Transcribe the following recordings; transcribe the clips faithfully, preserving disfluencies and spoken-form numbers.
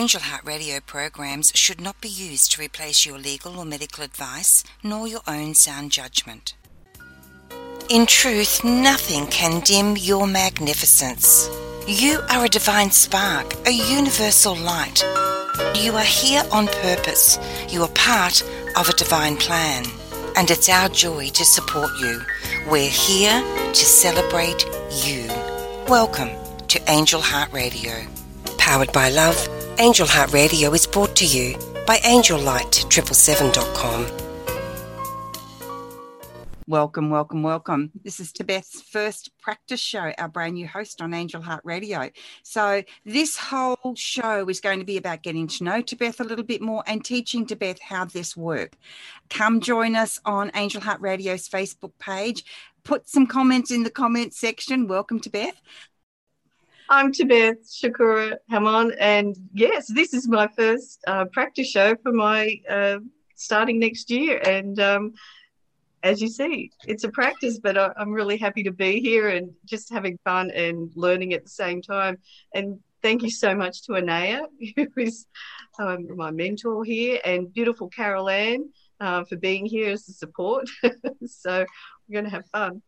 Angel Heart Radio programs should not be used to replace your legal or medical advice, nor your own sound judgment. In truth, nothing can dim your magnificence. You are a divine spark, a universal light. You are here on purpose. You are part of a divine plan. And it's our joy to support you. We're here to celebrate you. Welcome to Angel Heart Radio. Powered by love, Angel Heart Radio is brought to you by Angel Light seven seven seven dot com. Welcome, welcome, welcome. This is Tebeth's first practice show, our brand new host on Angel Heart Radio. So this whole show is going to be about getting to know Tebeth a little bit more and teaching Tebeth how this works. Come join us on Angel Heart Radio's Facebook page. Put some comments in the comment section. Welcome, Tebeth. I'm Tebeth Shakura Hamon, and yes, this is my first uh, practice show for my uh, starting next year, and um as you see, it's a practice, but I'm really happy to be here and just having fun and learning at the same time. And thank you so much to Anaya, who is um, my mentor here, and beautiful Carol Ann uh, for being here as the support. So we're going to have fun.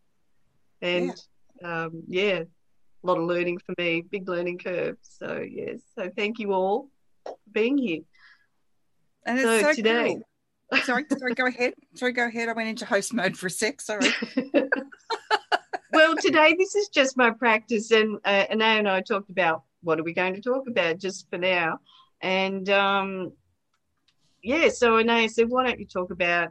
And, yeah. Um, yeah, a lot of learning for me, big learning curve. So, yes, so thank you all for being here. And it's so, so today, cool. Sorry, sorry, go ahead. Sorry, go ahead. I went into host mode for a sec. Sorry. Well, today this is just my practice, and uh, Anaya and I talked about what are we going to talk about just for now. And, um, yeah, so Anaya said, why don't you talk about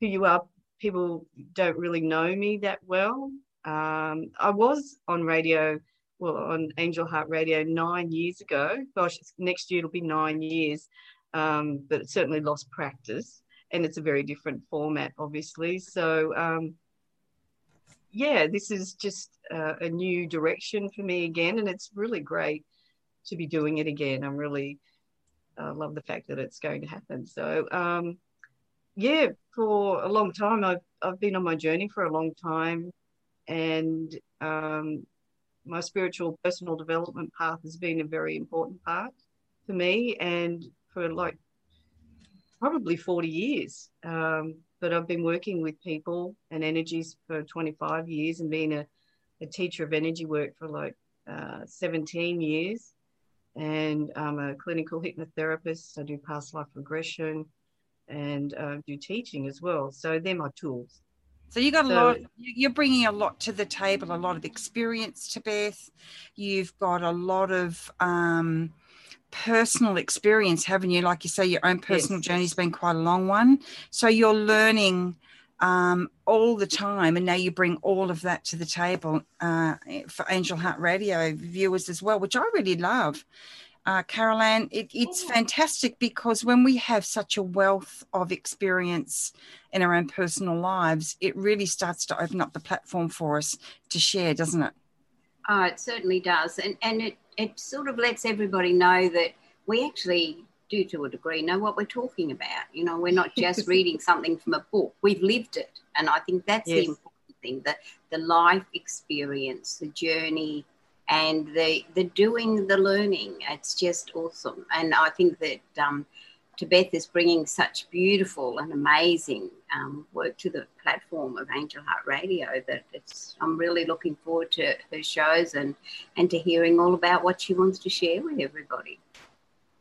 who you are? People don't really know me that well. Um, I was on radio, well, on Angel Heart Radio nine years ago. Gosh, next year it'll be nine years, um, but it certainly lost practice. And it's a very different format, obviously. So, um, yeah, this is just uh, a new direction for me again, and it's really great to be doing it again. I really uh, love the fact that it's going to happen. So, um, yeah, for a long time, I've, I've been on my journey for a long time, and um, my spiritual personal development path has been a very important part for me, and for like, probably forty years, um, but I've been working with people and energies for twenty-five years and being a, a teacher of energy work for like uh, seventeen years. And I'm a clinical hypnotherapist. I do past life regression and uh, do teaching as well. So they're my tools. So you got a so, lot, you're bringing a lot to the table, a lot of experience, Tebeth. You've got a lot of... Um, personal experience, haven't you? Like you say, your own personal yes. journey's been quite a long one, so you're learning um all the time, and now you bring all of that to the table uh for Angel Heart Radio viewers as well, which I really love. uh Carol Ann, it, it's fantastic, because when we have such a wealth of experience in our own personal lives, it really starts to open up the platform for us to share, doesn't it? Oh, it certainly does. And and it, it sort of lets everybody know that we actually do, to a degree, know what we're talking about. You know, we're not just reading something from a book. We've lived it. And I think that's yes. the important thing, that the life experience, the journey, and the, the doing, the learning. It's just awesome. And I think that um, Tebeth is bringing such beautiful and amazing um, work to the platform of Angel Heart Radio that it's. I'm really looking forward to her shows and, and to hearing all about what she wants to share with everybody.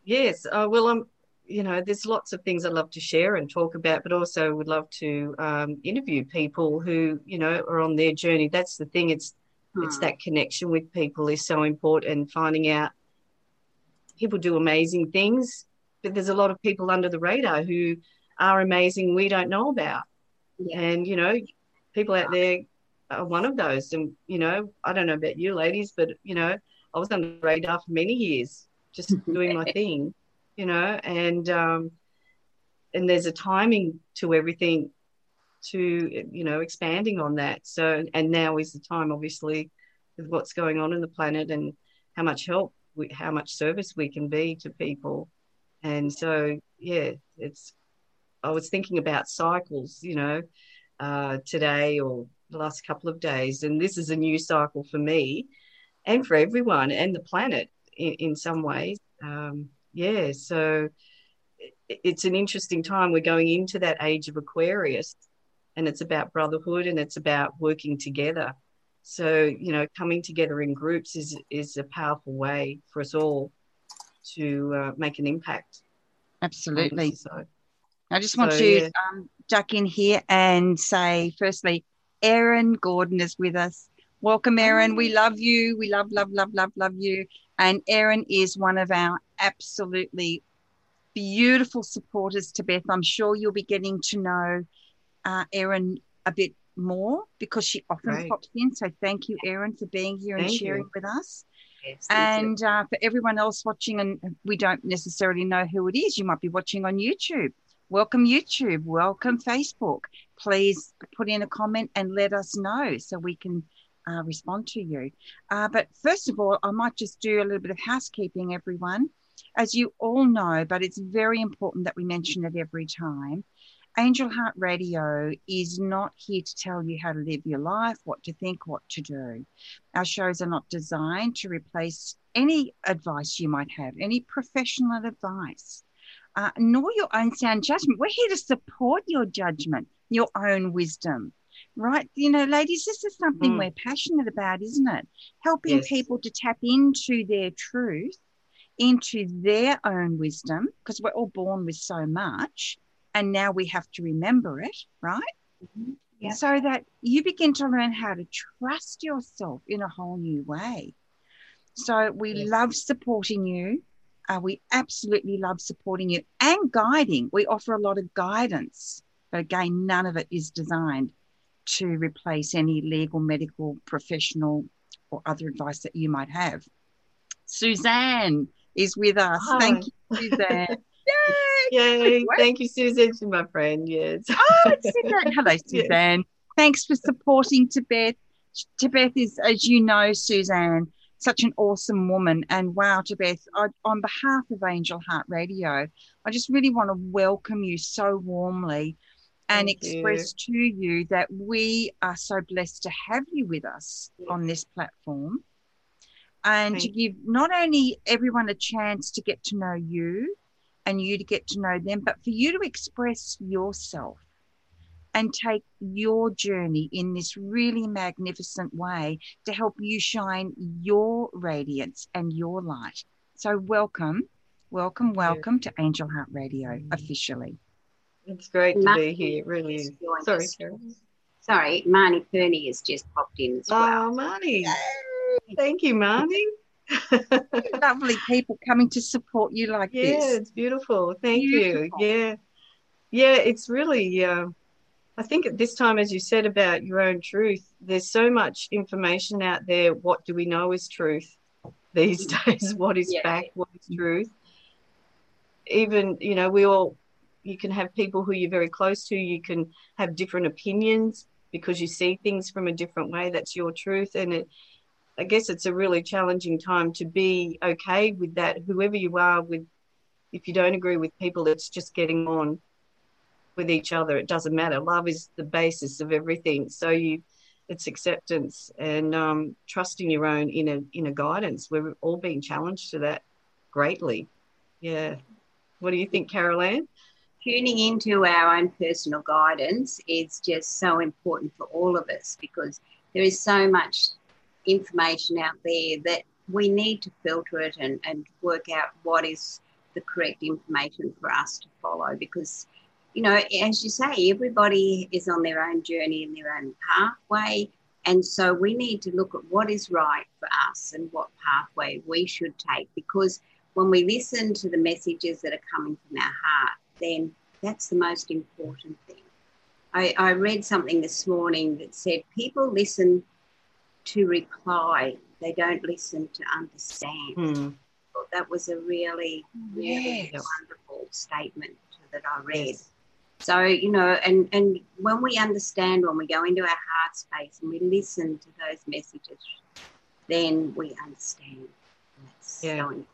Yes, uh, well, I'm. You know, there's lots of things I love to share and talk about, but also would love to um, interview people who, you know, are on their journey. That's the thing. It's hmm. it's that connection with people is so important, and finding out people do amazing things. But there's a lot of people under the radar who are amazing we don't know about. Yeah. And, you know, people out there are one of those. And, you know, I don't know about you ladies, but, you know, I was under the radar for many years just doing my thing, you know. And um, and there's a timing to everything, to, you know, expanding on that. So, and now is the time, obviously, with what's going on in the planet and how much help, we, how much service we can be to people. And so, yeah, it's, I was thinking about cycles, you know, uh, today or the last couple of days. And this is a new cycle for me and for everyone and the planet in, in some ways. Um, yeah, so it's an interesting time. We're going into that age of Aquarius, and it's about brotherhood, and it's about working together. So, you know, coming together in groups is is a powerful way for us all to uh, make an impact. Absolutely. So, I just want so, to yeah. um, duck in here and say, firstly, Erin Gordon is with us. Welcome, Erin. We love you. We love, love, love, love, love you. And Erin is one of our absolutely beautiful supporters, Tebeth. I'm sure you'll be getting to know uh, Erin a bit more because she often Great. pops in. So thank you, Erin, for being here thank and sharing you. with us. Yes, and uh, for everyone else watching, and we don't necessarily know who it is, you might be watching on YouTube. Welcome YouTube. Welcome Facebook. Please put in a comment and let us know so we can Uh, respond to you. Uh, but first of all, I might just do a little bit of housekeeping, everyone. As you all know, but it's very important that we mention it every time, Angel Heart Radio is not here to tell you how to live your life, what to think, what to do. Our shows are not designed to replace any advice you might have, any professional advice, uh, nor your own sound judgment. We're here to support your judgment, your own wisdom. Right, you know, ladies, this is something mm. we're passionate about, isn't it? Helping yes. people to tap into their truth, into their own wisdom, because we're all born with so much and now we have to remember it, right? Mm-hmm. Yeah. So that you begin to learn how to trust yourself in a whole new way. So we yes. love supporting you. Uh, we absolutely love supporting you and guiding. We offer a lot of guidance, but again, none of it is designed to replace any legal, medical, professional or other advice that you might have. Suzanne is with us. Hi. Thank you, Suzanne. Yay! Yay. Thank you, Suzanne. She's my friend, yes. Oh, Suzanne. Hello, Suzanne. Yes. Thanks for supporting Tebeth. Tebeth is, as you know, Suzanne, such an awesome woman. And wow, Tebeth, I, on behalf of Angel Heart Radio, I just really want to welcome you so warmly and Thank express you. to you that we are so blessed to have you with us yeah. on this platform, and Thank to give not only everyone a chance to get to know you and you to get to know them, but for you to express yourself and take your journey in this really magnificent way to help you shine your radiance and your light. So welcome, welcome, welcome to Angel Heart Radio mm-hmm. officially. It's great to Marnie be here, it really is. Sorry, Carol. Sorry, Marnie Purdy has just popped in as well. Oh, Marnie. Yay. Thank you, Marnie. Lovely people coming to support you like yeah, this. Yeah, it's beautiful. Thank beautiful. you. Yeah. Yeah, it's really, uh, I think at this time, as you said about your own truth, there's so much information out there. What do we know is truth these days? What is yeah. fact? What is truth? Even, you know, we all... You can have people who you're very close to. You can have different opinions because you see things from a different way. That's your truth. And it, I guess it's a really challenging time to be okay with that, whoever you are with. If you don't agree with people, it's just getting on with each other. It doesn't matter. Love is the basis of everything. So you, it's acceptance and um, trusting your own inner, inner guidance. We're all being challenged to that greatly. Yeah. What do you think, Carol Ann? Tuning into our own personal guidance is just so important for all of us, because there is so much information out there that we need to filter it and, and work out what is the correct information for us to follow, because, you know, as you say, everybody is on their own journey and their own pathway, and so we need to look at what is right for us and what pathway we should take, because when we listen to the messages that are coming from our heart, then that's the most important thing. I, I read something this morning that said people listen to reply. They don't listen to understand. Mm. Well, that was a really, really yes. wonderful statement that I read. Yes. So, you know, and, and when we understand, when we go into our heart space and we listen to those messages, then we understand. That's yeah. so important.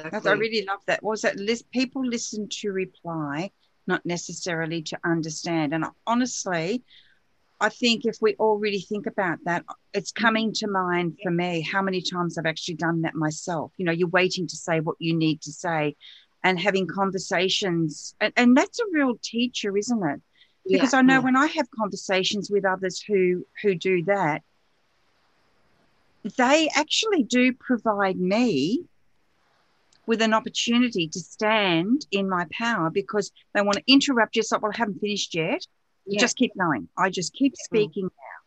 Exactly. I really love that. Was that list, people listen to reply, not necessarily to understand. And honestly, I think if we all really think about that, it's coming to mind for me how many times I've actually done that myself. You know, you're waiting to say what you need to say and having conversations. And, and that's a real teacher, isn't it? Because yeah, I know yeah. when I have conversations with others who, who do that, they actually do provide me with an opportunity to stand in my power, because they want to interrupt you. So, well, I haven't finished yet. Yeah. Just keep going. I just keep speaking now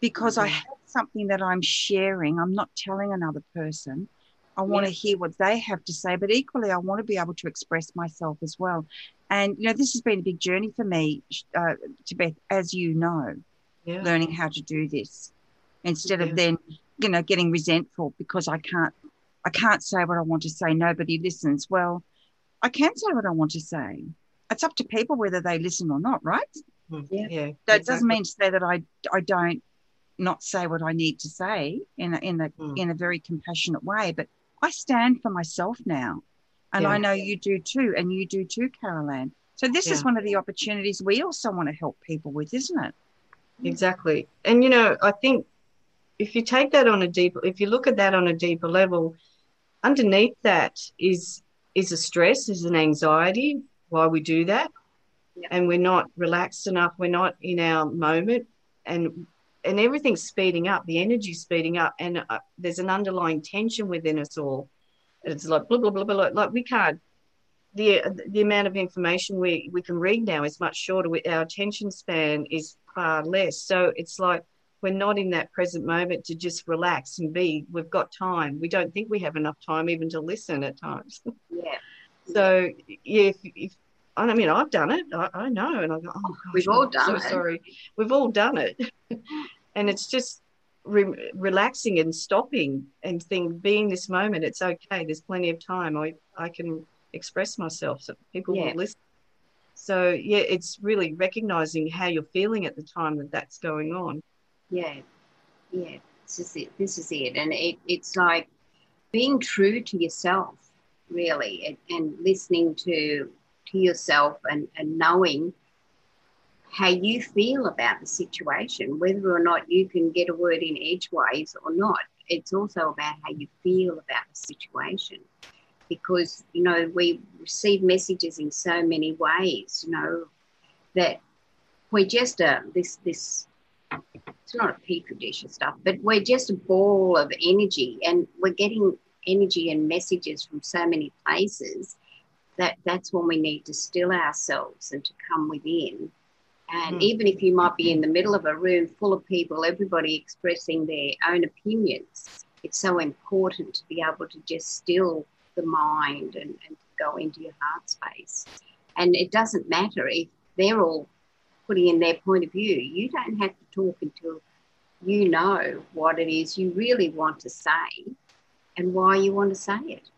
because yeah. I have something that I'm sharing. I'm not telling another person. I want yeah. to hear what they have to say, but equally I want to be able to express myself as well. And, you know, this has been a big journey for me, uh, Tebeth, as you know, yeah. learning how to do this instead yeah. of then, you know, getting resentful because I can't, I can't say what I want to say. Nobody listens. Well, I can say what I want to say. It's up to people whether they listen or not, right? Yeah. yeah that exactly. doesn't mean to say that I, I don't not say what I need to say in a, in a, mm. in a very compassionate way, but I stand for myself now. And yeah. I know you do too, and you do too, Carol Ann. So this yeah. is one of the opportunities we also want to help people with, isn't it? Exactly. And, you know, I think if you take that on a deeper, if you look at that on a deeper level, underneath that is is a stress, is an anxiety, why we do that. Yeah. And we're not relaxed enough. We're not in our moment. And and everything's speeding up. The energy's speeding up. And uh, there's an underlying tension within us all. It's like blah, blah, blah, blah. Like we can't. The the amount of information we, we can read now is much shorter. Our attention span is far less. So it's like we're not in that present moment to just relax and be. We've got time. We don't think we have enough time even to listen at times. Yeah. So, yeah, if, if I mean, I've done it. I, I know. And I go, oh, gosh, we've all done so it. Sorry. We've all done it. And it's just re- relaxing and stopping and think, being this moment, it's okay. There's plenty of time. I, I can express myself so people yeah. will listen. So, yeah, it's really recognising how you're feeling at the time that that's going on. Yeah. Yeah. This is it. This is it. And it, it's like being true to yourself, really, and, and listening to to yourself and, and knowing how you feel about the situation, whether or not you can get a word in edgeways or not. It's also about how you feel about the situation, because, you know, we receive messages in so many ways, you know, that we're just a, this, this, it's not a petri dish and stuff, but we're just a ball of energy, and we're getting energy and messages from so many places. That that's when we need to still ourselves and to come within. And mm. even if you might be in the middle of a room full of people, everybody expressing their own opinions, it's so important to be able to just still the mind and, and go into your heart space. And it doesn't matter if they're all putting in their point of view. You don't have to talk until you know what it is you really want to say and why you want to say it.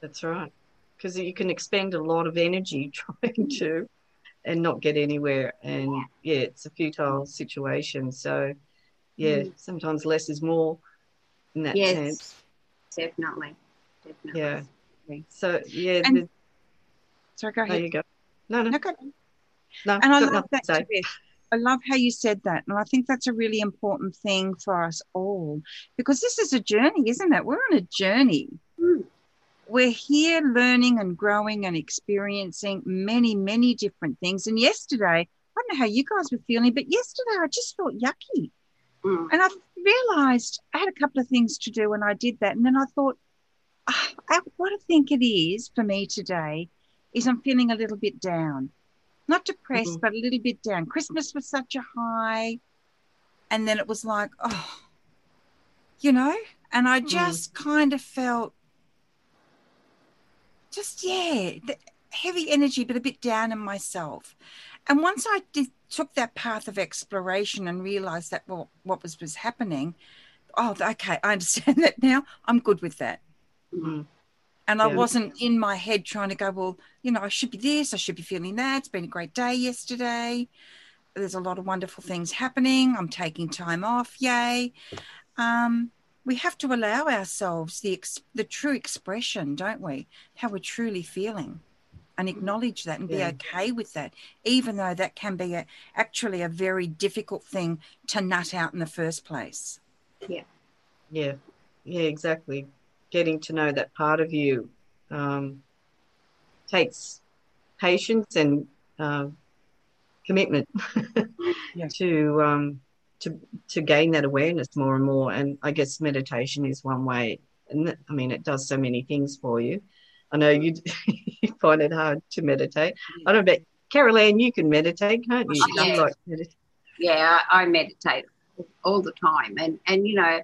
That's right. Because you can expend a lot of energy trying to and not get anywhere. And, yeah, yeah it's a futile situation. So, yeah, mm. sometimes less is more in that yes, sense. Yes, definitely. Definitely. Yeah. So, yeah. And, the, sorry, go ahead. There you go. No, no. No, go ahead. No, and I love that, Tebeth. I love how you said that. And I think that's a really important thing for us all, because this is a journey, isn't it? We're on a journey. Mm. We're here learning and growing and experiencing many, many different things. And yesterday, I don't know how you guys were feeling, but yesterday I just felt yucky. Mm. And I realised I had a couple of things to do and I did that. And then I thought, oh, I, what I think it is for me today is I'm feeling a little bit down. Not depressed, mm-hmm. but a little bit down. Christmas was such a high. And then it was like, oh, you know, and I just mm. kind of felt, just, yeah, the heavy energy, but a bit down in myself. And once I did, took that path of exploration and realised that, well, what was, was happening, oh, okay, I understand that now. I'm good with that. Mm-hmm. And yeah. I wasn't in my head trying to go, well, you know, I should be this, I should be feeling that. It's been a great day yesterday. There's a lot of wonderful things happening. I'm taking time off, yay. Um We have to allow ourselves the ex- the true expression, don't we? How we're truly feeling. and acknowledge that and yeah. be okay with that, even though that can be a, actually a very difficult thing to nut out in the first place. Yeah. Yeah. Yeah, exactly. Getting to know that part of you um, takes patience and uh, commitment yeah. to um, to to gain that awareness more and more. And I guess meditation is one way. And I mean, it does so many things for you. I know you, you find it hard to meditate. I don't know, but Carol Ann, you can meditate, can't you? Oh, yeah. I like medit- yeah, I meditate all the time. And, and, you know,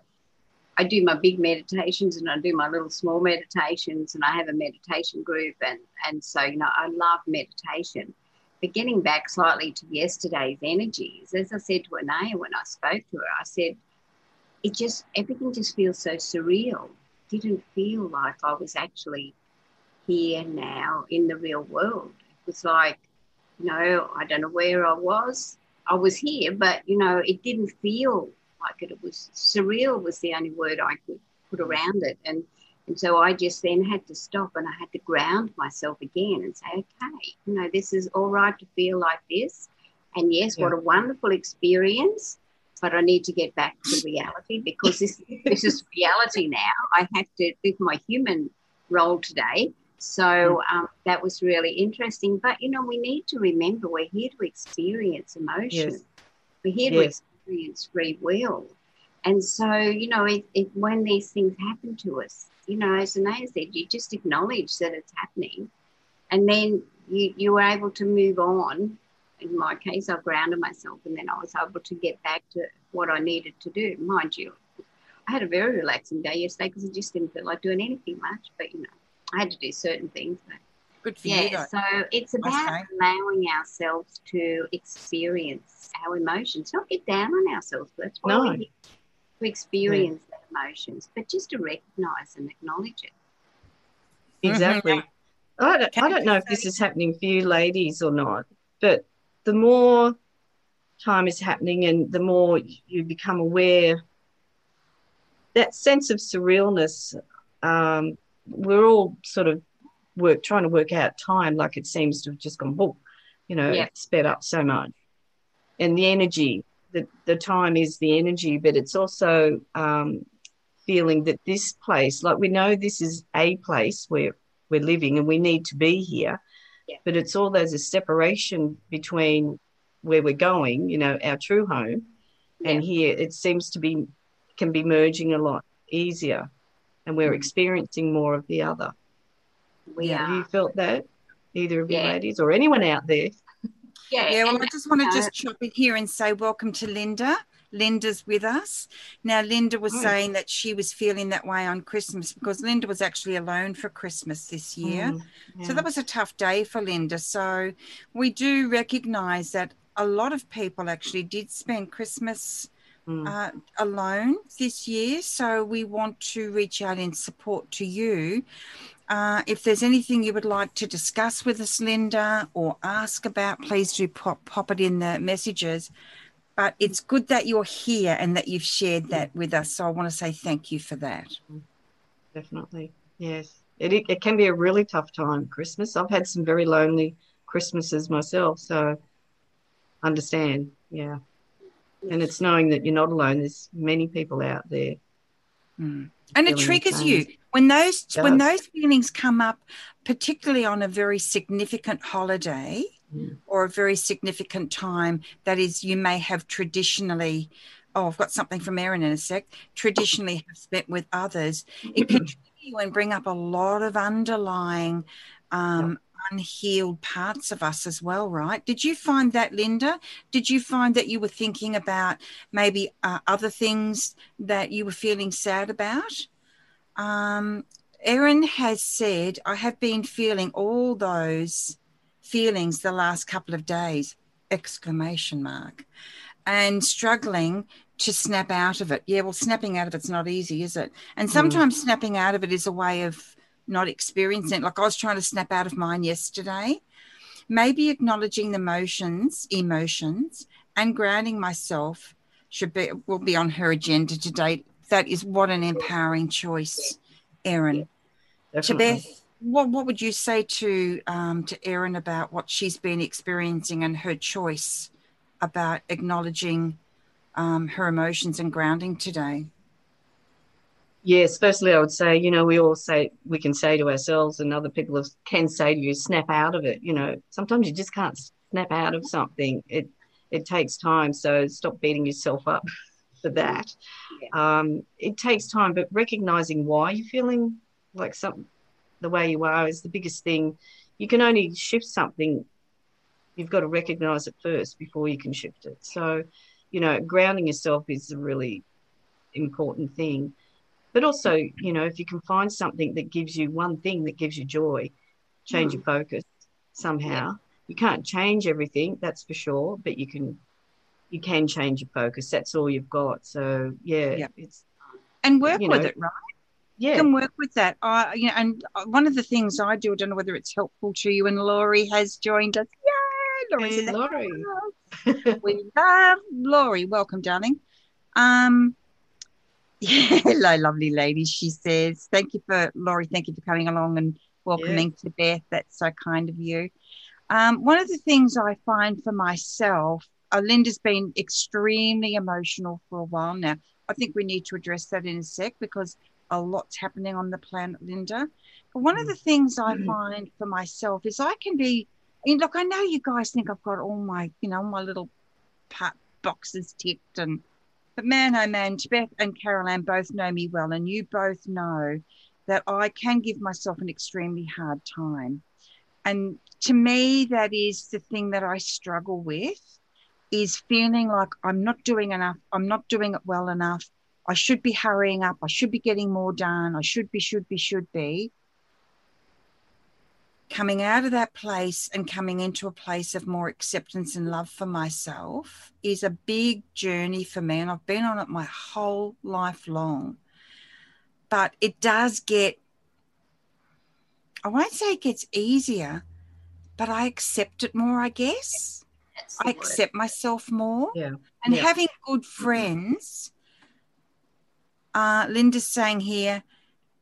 I do my big meditations and I do my little small meditations, and I have a meditation group. And, and so, you know, I love meditation. But getting back slightly to yesterday's energies, as I said to Anaya when I spoke to her, I said, it just, everything just feels so surreal. It didn't feel like I was actually here now in the real world. It was like, you know, I don't know where I was. I was here, but, you know, it didn't feel like it. It was surreal was the only word I could put around it. And, and so I just then had to stop and I had to ground myself again and say, okay, you know, this is all right to feel like this. And, yes, yeah. what a wonderful experience, but I need to get back to reality because this, this is reality now. I have to do my human role today. So um, that was really interesting. But, you know, we need to remember we're here to experience emotion. Yes. We're here yes. to experience free will. And so, you know, it, it, when these things happen to us, you know, as Anaya said, you just acknowledge that it's happening and then you, you were able to move on. In my case, I grounded myself and then I was able to get back to what I needed to do. Mind you, I had a very relaxing day yesterday because I just didn't feel like doing anything much, but, you know, I had to do certain things. But good for yeah, you. Yeah, so it's about okay. allowing ourselves to experience our emotions, not get down on ourselves. That's why no. we need to experience yeah. the emotions, but just to recognise and acknowledge it. Exactly. Mm-hmm. I don't, I don't know if this is happening for you ladies or not, but the more time is happening and the more you become aware, that sense of surrealness, um, we're all sort of work trying to work out time, like it seems to have just gone boom, you know, yeah. it's sped up so much. And the energy, the, the time is the energy, but it's also um, feeling that this place, like we know this is a place where we're living and we need to be here, yeah. but it's all there's a separation between where we're going, you know, our true home, yeah. and here it seems to be can be merging a lot easier. And we're experiencing more of the other. We yeah, are. Have you felt that, either of yeah. you ladies or anyone out there? Yeah, yeah well, I just want to uh, just chop in here and say welcome to Linda. Linda's with us. Now, Linda was oh. saying that she was feeling that way on Christmas because Linda was actually alone for Christmas this year. Mm, yeah. So that was a tough day for Linda. So we do recognise that a lot of people actually did spend Christmas Mm. Uh, alone this year, so we want to reach out in support to you. Uh, if there's anything you would like to discuss with us, Linda, or ask about, please do pop, pop it in the messages. But it's good that you're here and that you've shared that with us, so I want to say thank you for that. Definitely, yes. It, it can be a really tough time, Christmas. I've had some very lonely Christmases myself, so understand, yeah. And it's knowing that you're not alone. There's many people out there. Mm. And it triggers you. When those when those feelings come up, particularly on a very significant holiday mm. or a very significant time, that is you may have traditionally, oh, I've got something from Erin in a sec, traditionally have spent with others, it can trigger you and bring up a lot of underlying um yeah. unhealed parts of us as well, right? Did you find that, Linda? Did you find that you were thinking about maybe uh, other things that you were feeling sad about? Um, Erin has said, I have been feeling all those feelings the last couple of days, exclamation mark, and struggling to snap out of it. Yeah, well, snapping out of it's not easy, is it? And sometimes mm. snapping out of it is a way of not experiencing it. Like I was trying to snap out of mine yesterday. Maybe acknowledging the emotions, emotions and grounding myself should be will be on her agenda today. That is what an empowering choice, Erin. Yeah, Tebeth, what what would you say to um, to Erin about what she's been experiencing and her choice about acknowledging um, her emotions and grounding today? Yes, firstly, I would say, you know, we all say, we can say to ourselves, and other people can say to you, snap out of it. You know, sometimes you just can't snap out of something. It it takes time, so stop beating yourself up for that. Yeah. Um, it takes time, but recognising why you're feeling like something, the way you are, is the biggest thing. You can only shift something. You've got to recognise it first before you can shift it. So, you know, grounding yourself is a really important thing. But also, you know, if you can find something that gives you one thing that gives you joy, change mm. your focus somehow. You can't change everything, that's for sure, but you can you can change your focus. That's all you've got. So, yeah. yeah. it's And work with know, it, right? Yeah. You can work with that. Uh, you know, and one of the things I do, I don't know whether it's helpful to you, and Laurie has joined us. Yay, Laurie's in the Laurie. We love Laurie. Welcome, darling. Um Yeah, hello, lovely lady, she says. Thank you for, Laurie, thank you for coming along and welcoming yeah. Tebeth. That's so kind of you. Um, one of the things I find for myself, uh, Linda's been extremely emotional for a while now. I think we need to address that in a sec because a lot's happening on the planet, Linda. But one mm. of the things I mm. find for myself is I can be, and look, I know you guys think I've got all my, you know, my little part boxes ticked and, but man, oh man, Tebeth and Carol Ann both know me well, and you both know that I can give myself an extremely hard time. And to me, that is the thing that I struggle with, is feeling like I'm not doing enough, I'm not doing it well enough, I should be hurrying up, I should be getting more done, I should be, should be, should be. Coming out of that place and coming into a place of more acceptance and love for myself is a big journey for me, and I've been on it my whole life long. But it does get, I won't say it gets easier, but I accept it more, I guess. I accept myself more. Yeah. And yeah. having good friends, uh, Linda's saying here,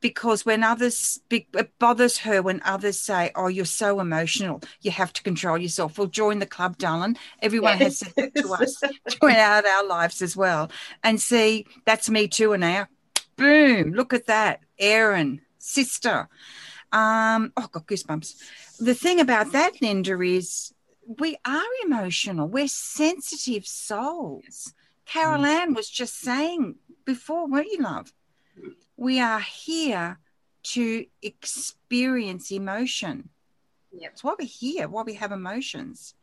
because when others, it bothers her when others say, oh, you're so emotional, you have to control yourself. Well, join the club, darling. Everyone yes. has said that to us. Join out our lives as well. And see, that's me too, Anaya. Boom, look at that. Erin, sister. Um, oh, got goosebumps. The thing about that, Linda, is we are emotional. We're sensitive souls. Carol Ann was just saying before, weren't you, love? We are here to experience emotion. Yep. It's why we're here, why we have emotions.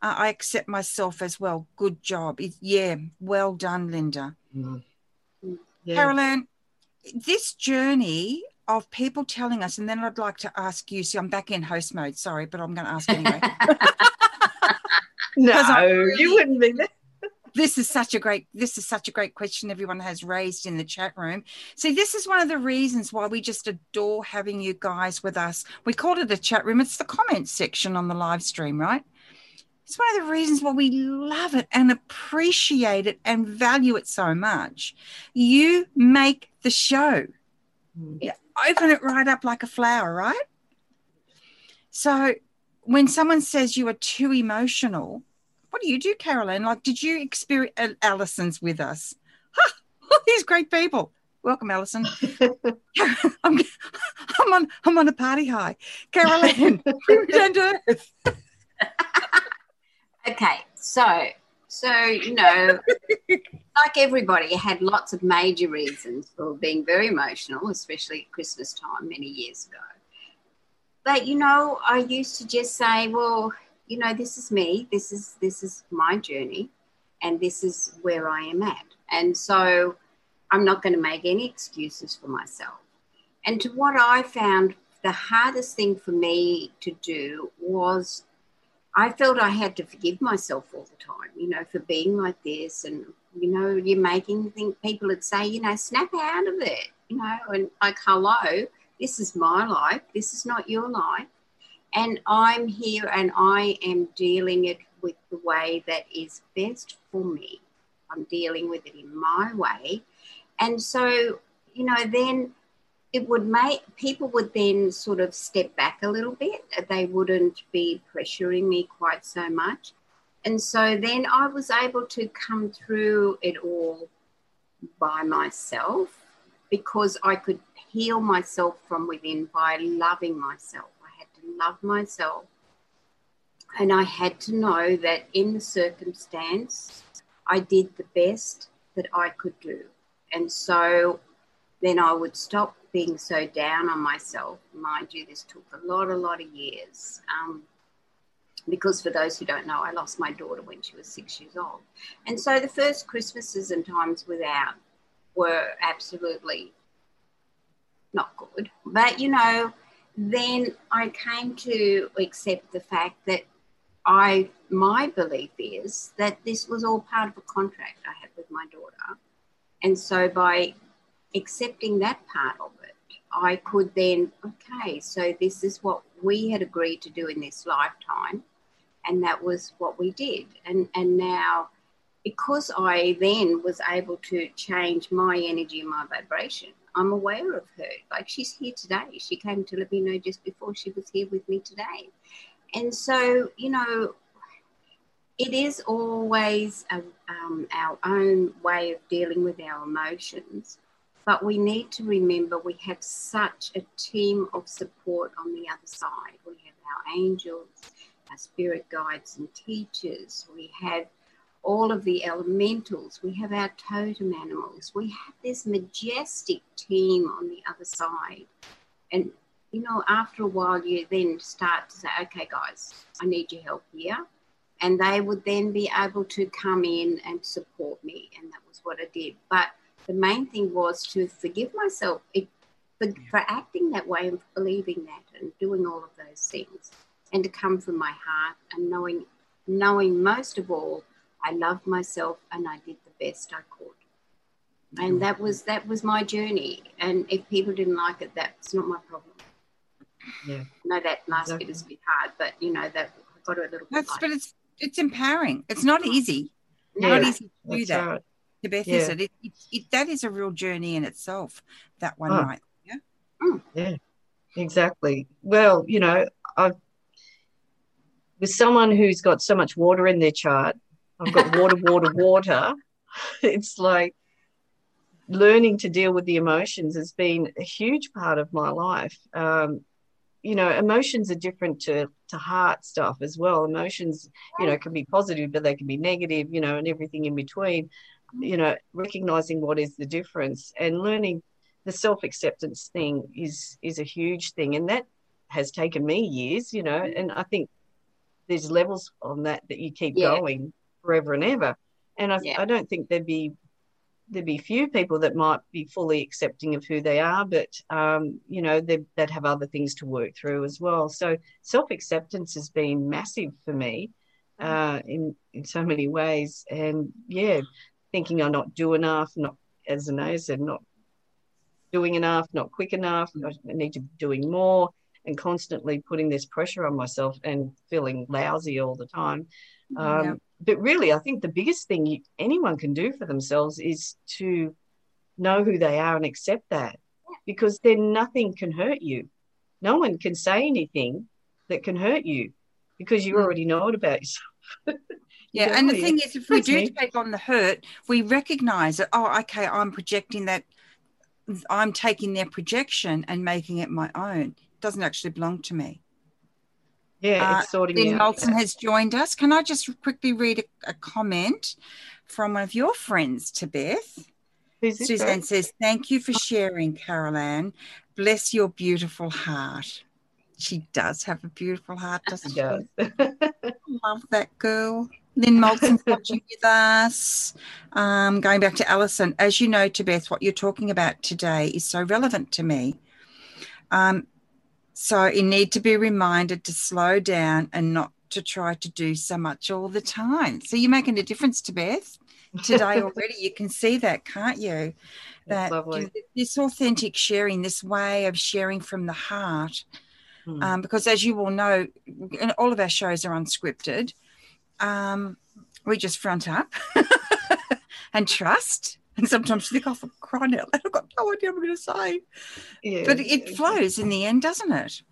Uh, I accept myself as well. Good job. It, yeah, well done, Linda. Mm. Yeah. Carol Ann, this journey of people telling us, and then I'd like to ask you, see, I'm back in host mode, sorry, but I'm going to ask anyway. No, really, you wouldn't be there. This is such a great, this is such a great question everyone has raised in the chat room. See, this is one of the reasons why we just adore having you guys with us. We called it a chat room. It's the comments section on the live stream, right? It's one of the reasons why we love it and appreciate it and value it so much. You make the show. You open it right up like a flower, right? So when someone says you are too emotional, what do you do, Carol Ann? Like, did you experience, uh, Alison's with us? Ha! All these great people. Welcome, Alison. I'm, I'm on I'm on a party high. Carol Ann, we returned to earth. Okay, so, so, you know, like everybody had lots of major reasons for being very emotional, especially at Christmas time many years ago. But, you know, I used to just say, well, you know, this is me, this is this is my journey, and this is where I am at. And so I'm not going to make any excuses for myself. And to what I found the hardest thing for me to do was I felt I had to forgive myself all the time, you know, for being like this. And, you know, you're making things, people would say, you know, snap out of it, you know, and like, hello, this is my life, this is not your life. And I'm here and I am dealing it with the way that is best for me. I'm dealing with it in my way. And so, you know, then it would make, people would then sort of step back a little bit. They wouldn't be pressuring me quite so much. And so then I was able to come through it all by myself, because I could heal myself from within by loving myself. I had to love myself. And I had to know that in the circumstance, I did the best that I could do. And so then I would stop being so down on myself. Mind you, this took a lot, a lot of years. Um, because for those who don't know, I lost my daughter when she was six years old. And so the first Christmases and times without were absolutely not good. But, you know, then I came to accept the fact that I, my belief is that this was all part of a contract I had with my daughter. And so by accepting that part of it, I could then, okay, so this is what we had agreed to do in this lifetime, and that was what we did. And and now, because I then was able to change my energy and my vibration, I'm aware of her. Like, she's here today. She came to let me know just before she was here with me today. And so, you know, it is always a, um, our own way of dealing with our emotions, but we need to remember we have such a team of support on the other side. We have our angels, our spirit guides and teachers. We have all of the elementals. We have our totem animals. We have this majestic team on the other side. And you know, after a while, you then start to say, okay, guys, I need your help here. And they would then be able to come in and support me. And that was what I did. But the main thing was to forgive myself for, for acting that way and for believing that and doing all of those things. And to come from my heart and knowing, knowing most of all, I loved myself and I did the best I could. And that was, that was my journey. And if people didn't like it, that's not my problem. Yeah, no, that last exactly. bit has been hard, but you know that I got a little. Bit that's, light. But it's it's empowering. It's not easy. No, not easy to do that. Right. Tebeth, yeah. is it? It, it, it? That is a real journey in itself. That one oh. night. Yeah. Mm. Yeah. Exactly. Well, you know, I've with someone who's got so much water in their chart. I've got water, water, water. It's like learning to deal with the emotions has been a huge part of my life. Um, You know, emotions are different to, to heart stuff as well. Emotions, you know, can be positive, but they can be negative, you know, and everything in between, you know, recognising what is the difference and learning the self-acceptance thing is is a huge thing. And that has taken me years, you know, and I think there's levels on that that you keep yeah. going forever and ever. And I, yeah. I don't think there'd be, there'd be few people that might be fully accepting of who they are, but, um, you know, they, they'd have other things to work through as well. So self-acceptance has been massive for me uh, in, in so many ways. And, yeah, thinking I not do enough, not as Anaya said, not doing enough, not quick enough, I need to be doing more, and constantly putting this pressure on myself and feeling lousy all the time. Um, yeah. But really, I think the biggest thing you, anyone can do for themselves is to know who they are and accept that, because then nothing can hurt you. No one can say anything that can hurt you because you already know it about yourself. Yeah, and the you. thing is, if we That's do me. take on the hurt, we recognise that, oh, okay, I'm projecting that, I'm taking their projection and making it my own. It doesn't actually belong to me. Yeah, it's sorting uh, Lynn Moulton has joined us. Can I just quickly read a, a comment from one of your friends, Tebeth? Suzanne says, thank you for sharing, Carol Ann. Bless your beautiful heart. She does have a beautiful heart, doesn't she? She does. Love that girl. Lynn Moulton's watching with us. Um, going back to Alison, as you know, Tebeth, what you're talking about today is so relevant to me. Um So you need to be reminded to slow down and not to try to do so much all the time. So you're making a difference, Tebeth, today already. You can see that, can't you? That you, this authentic sharing, this way of sharing from the heart, hmm. um, because as you all know, and all of our shows are unscripted. Um, we just front up and trust. And sometimes you think, oh, I've cried out loud. I've got no idea what I'm going to say. Yeah. But it flows in the end, doesn't it?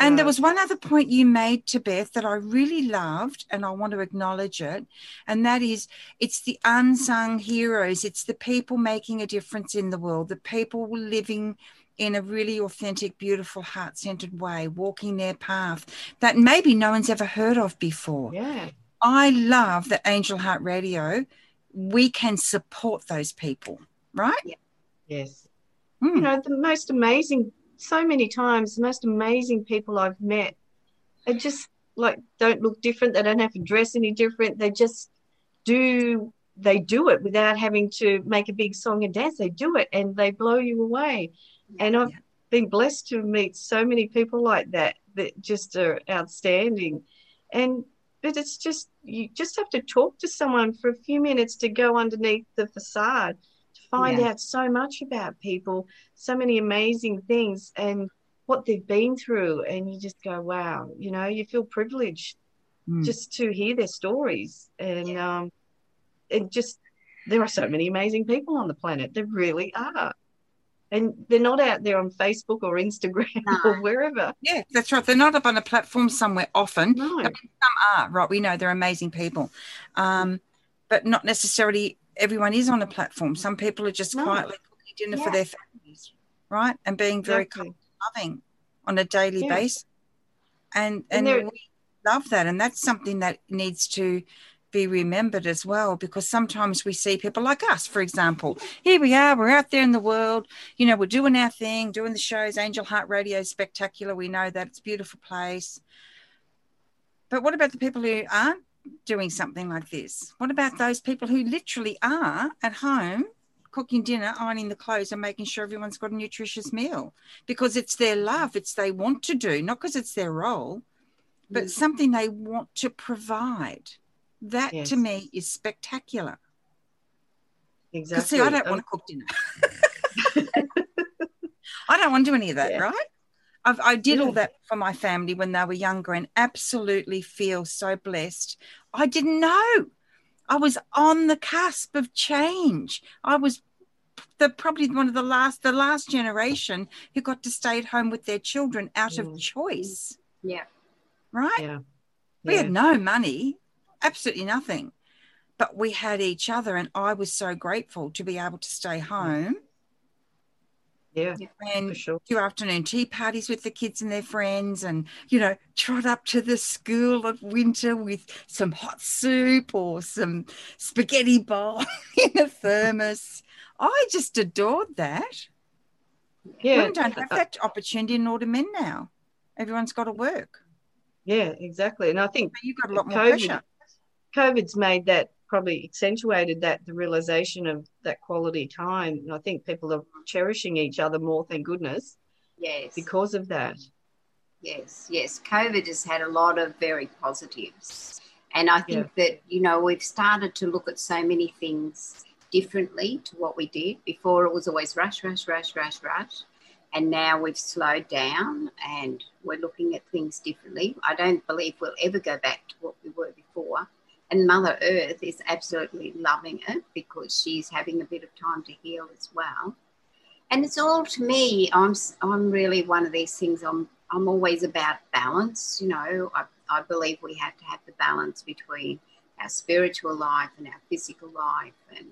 And right. There was one other point you made, Tebeth, that I really loved, and I want to acknowledge it, and that is it's the unsung heroes. It's the people making a difference in the world, the people living in a really authentic, beautiful, heart-centered way, walking their path that maybe no one's ever heard of before. Yeah, I love that Angel Heart Radio, we can support those people, right? Yeah. Yes. Mm. You know, the most amazing, so many times, the most amazing people I've met are just, like, don't look different. They don't have to dress any different. They just do, they do it without having to make a big song and dance. They do it and they blow you away. And I've yeah. been blessed to meet so many people like that that just are outstanding. And but it's just, you just have to talk to someone for a few minutes to go underneath the facade to find yeah. out so much about people, so many amazing things and what they've been through. And you just go, wow, you know, you feel privileged mm. just to hear their stories. And yeah. um, it just, there are so many amazing people on the planet. There really are. And they're not out there on Facebook or Instagram no. or wherever. Yeah, that's right. They're not up on a platform somewhere often. No. I mean, some are, right? We know they're amazing people. Um, but not necessarily everyone is on a platform. Some people are just no. quietly cooking dinner yeah. for their families, right? And being very exactly. loving on a daily yeah. basis. And, and, and we love that. And that's something that needs to be remembered as well, because sometimes we see people like us, for example, here we are, we're out there in the world, you know, we're doing our thing, doing the shows. Angel Heart Radio is spectacular, we know that, it's a beautiful place. But what about the people who aren't doing something like this? What about those people who literally are at home cooking dinner, ironing the clothes and making sure everyone's got a nutritious meal because it's their love, it's they want to do, not because it's their role, but something they want to provide? That, yes. to me, is spectacular. Exactly. See, I don't um, want to cook dinner. I don't want to do any of that, yeah. right? I've, I did yeah. all that for my family when they were younger and absolutely feel so blessed. I didn't know. I was on the cusp of change. I was the probably one of the last, the last generation who got to stay at home with their children out yeah. of choice. Yeah. Right? Yeah. We yeah. had no money. Absolutely nothing, but we had each other, and I was so grateful to be able to stay home. Yeah, and for sure. do afternoon tea parties with the kids and their friends, and you know, trot up to the school at winter with some hot soup or some spaghetti bowl in a thermos. I just adored that. Yeah, we don't have that opportunity in older men now. Everyone's got to work. Yeah, exactly, and I think you've got a lot more COVID, pressure. COVID's made that, probably accentuated that, the realisation of that quality time. And I think people are cherishing each other more, thank goodness, yes, because of that. Yes, yes. COVID has had a lot of very positives. And I think yeah. that, you know, we've started to look at so many things differently to what we did. Before it was always rush, rush, rush, rush, rush. And now we've slowed down and we're looking at things differently. I don't believe we'll ever go back to what we were before. And Mother Earth is absolutely loving it because she's having a bit of time to heal as well. And it's all, to me, I'm I'm really one of these things, I'm I'm always about balance. You know, I, I believe we have to have the balance between our spiritual life and our physical life. And,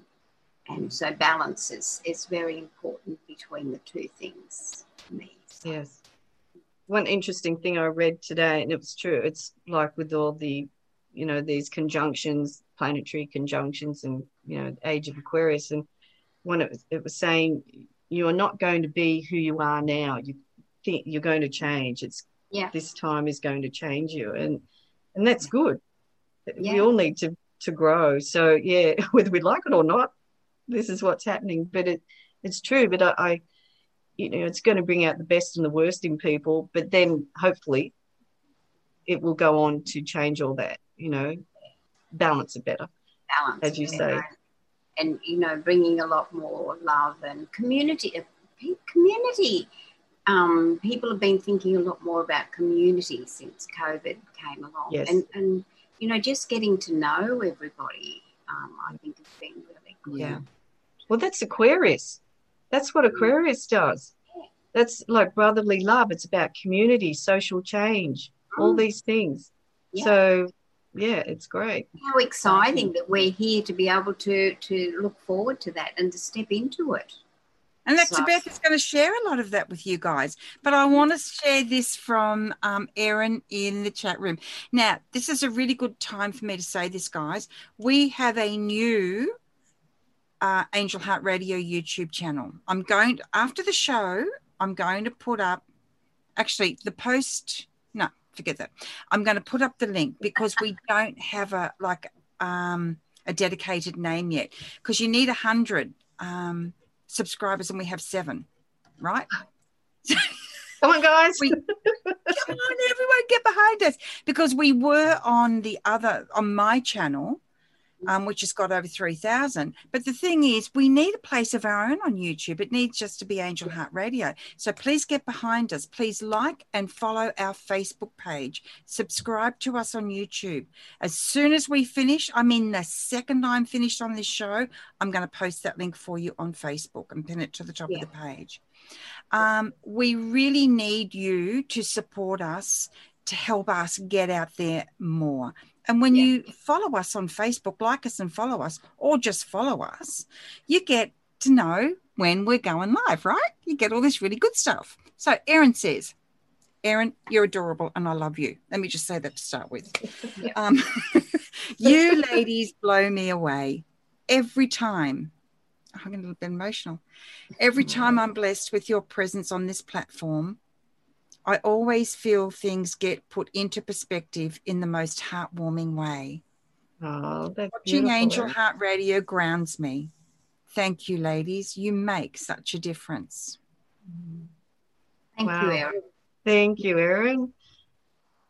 and so balance is, is very important between the two things for me. So. Yes. One interesting thing I read today, and it was true, it's like with all the, you know, these conjunctions, planetary conjunctions and, you know, age of Aquarius. And when it was, it was saying you're not going to be who you are now. You think you're going to change. It's yeah. this time is going to change you. And and that's good. Yeah. We all need to, to grow. So, yeah, whether we like it or not, this is what's happening. But it it's true. But I, I, you know, it's going to bring out the best and the worst in people. But then hopefully it will go on to change all that. You know, balance it better, balance, as you say. Right? And, you know, bringing a lot more love and community. Community. Um, people have been thinking a lot more about community since COVID came along. Yes. And, and, you know, just getting to know everybody, um, I think has been really good. Yeah. Well, that's Aquarius. That's what Aquarius does. That's like brotherly love. It's about community, social change, all these things. Yeah. So, yeah, it's great. How exciting that we're here to be able to, to look forward to that and to step into it. And that so. Tebeth is going to share a lot of that with you guys. But I want to share this from um, Erin in the chat room. Now, this is a really good time for me to say this, guys. We have a new uh, Angel Heart Radio YouTube channel. I'm going to, after the show, I'm going to put up, actually, the post, no, forget that. I'm going to put up the link because we don't have a, like, um, a dedicated name yet, because you need one hundred um, subscribers and we have seven, right? Come on, guys. we, come on, everyone, get behind us, because we were on the other, on my channel, Um, which has got over three thousand. But the thing is, we need a place of our own on YouTube. It needs just to be Angel Heart Radio. So please get behind us. Please like and follow our Facebook page. Subscribe to us on YouTube. As soon as we finish, I mean the second I'm finished on this show, I'm going to post that link for you on Facebook and pin it to the top yeah. of the page. Um, we really need you to support us, to help us get out there more. And when yeah. you follow us on Facebook, like us and follow us, or just follow us, you get to know when we're going live, right? You get all this really good stuff. So Erin says, Erin, you're adorable and I love you. Let me just say that to start with. Yeah. Um, you ladies blow me away every time. I'm getting a little bit emotional. Every time I'm blessed with your presence on this platform, I always feel things get put into perspective in the most heartwarming way. Oh, that's Watching beautiful. Angel Heart Radio grounds me. Thank you, ladies. You make such a difference. Thank wow. you, Erin. Thank you, Erin.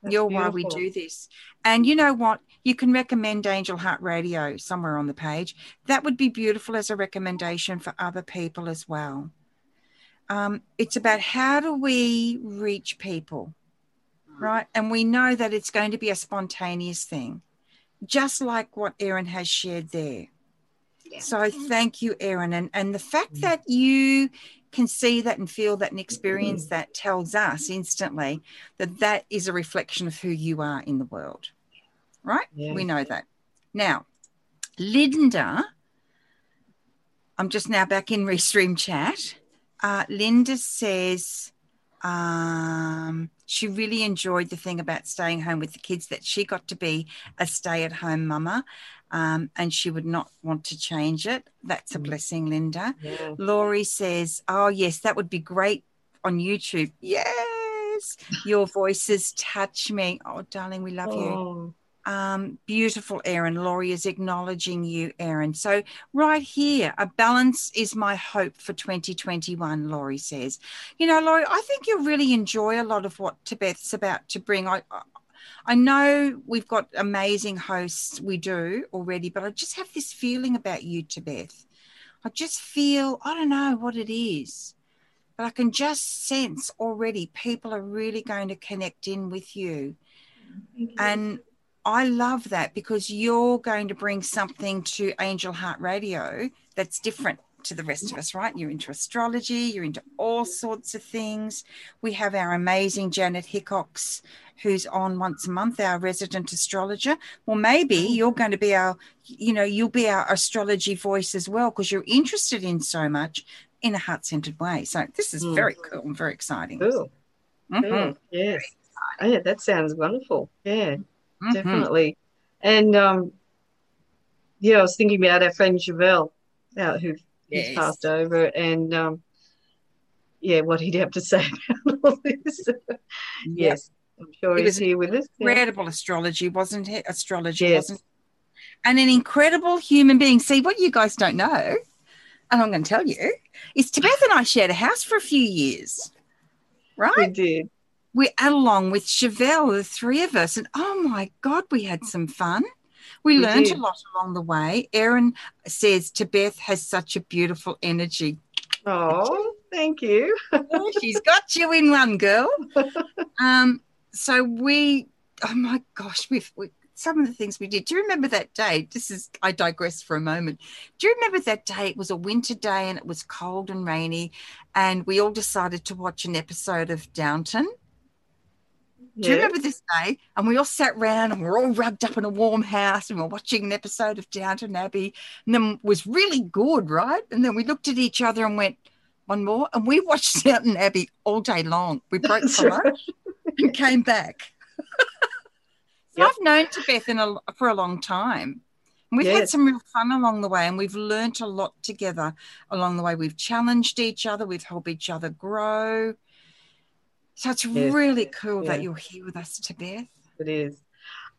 That's You're beautiful. Why we do this. And you know what? You can recommend Angel Heart Radio somewhere on the page. That would be beautiful as a recommendation for other people as well. Um, it's about how do we reach people, right? And we know that it's going to be a spontaneous thing, just like what Erin has shared there. Yeah. So thank you, Erin. And, and the fact that you can see that and feel that and experience that tells us instantly that that is a reflection of who you are in the world, right? Yeah. We know that. Now, Linda, I'm just now back in Restream chat. Uh, Linda says um, she really enjoyed the thing about staying home with the kids, that she got to be a stay-at-home mama um, and she would not want to change it. That's a blessing, Linda. Yeah. Laurie says, oh, yes, that would be great on YouTube. Yes, your voices touch me. Oh, darling, we love oh. you. Um, beautiful, Erin. Laurie is acknowledging you, Erin. So right here, a balance is my hope for twenty twenty-one, Laurie says. You know, Laurie, I think you'll really enjoy a lot of what Tebeth's about to bring. I, I know we've got amazing hosts, we do already, but I just have this feeling about you, Tebeth. I just feel, I don't know what it is, but I can just sense already people are really going to connect in with you. Thank you. And I love that, because you're going to bring something to Angel Heart Radio that's different to the rest of us, right? You're into astrology. You're into all sorts of things. We have our amazing Janet Hickox, who's on once a month, our resident astrologer. Well, maybe you're going to be our, you know, you'll be our astrology voice as well, because you're interested in so much in a heart-centered way. So this is mm. very cool and very exciting. Cool. Mm-hmm. Yes. Oh, yeah, that sounds wonderful. Yeah. Mm-hmm. Definitely. And, um, yeah, I was thinking about our friend Chavelle, uh, who yes. passed over, and, um, yeah, what he'd have to say about all this. Yep. Yes, I'm sure it he's here with us. Incredible yeah. astrology, wasn't it? Astrology, yes. wasn't it? And an incredible human being. See, what you guys don't know, and I'm going to tell you, is Tebeth and I shared a house for a few years, right? We did. We're along with Chavelle, the three of us, and oh my God, we had some fun. We, we learned did. a lot along the way. Erin says Tebeth has such a beautiful energy. Oh, thank you. Oh, she's got you in one, girl. Um, so we, oh my gosh, we've we, some of the things we did. Do you remember that day? This is, I digress for a moment. Do you remember that day? It was a winter day and it was cold and rainy, and we all decided to watch an episode of Downton. Yeah. Do you remember this day? And we all sat round and we were all rubbed up in a warm house and we were watching an episode of Downton Abbey, and then it was really good, right? And then we looked at each other and went, one more? And we watched Downton Abbey all day long. We broke for lunch and came back. So yep. I've known Tebeth in a, for a long time. And we've yes. had some real fun along the way, and we've learnt a lot together along the way. We've challenged each other. We've helped each other grow. So it's yes. really cool yeah. that you're here with us, Tebeth. It is.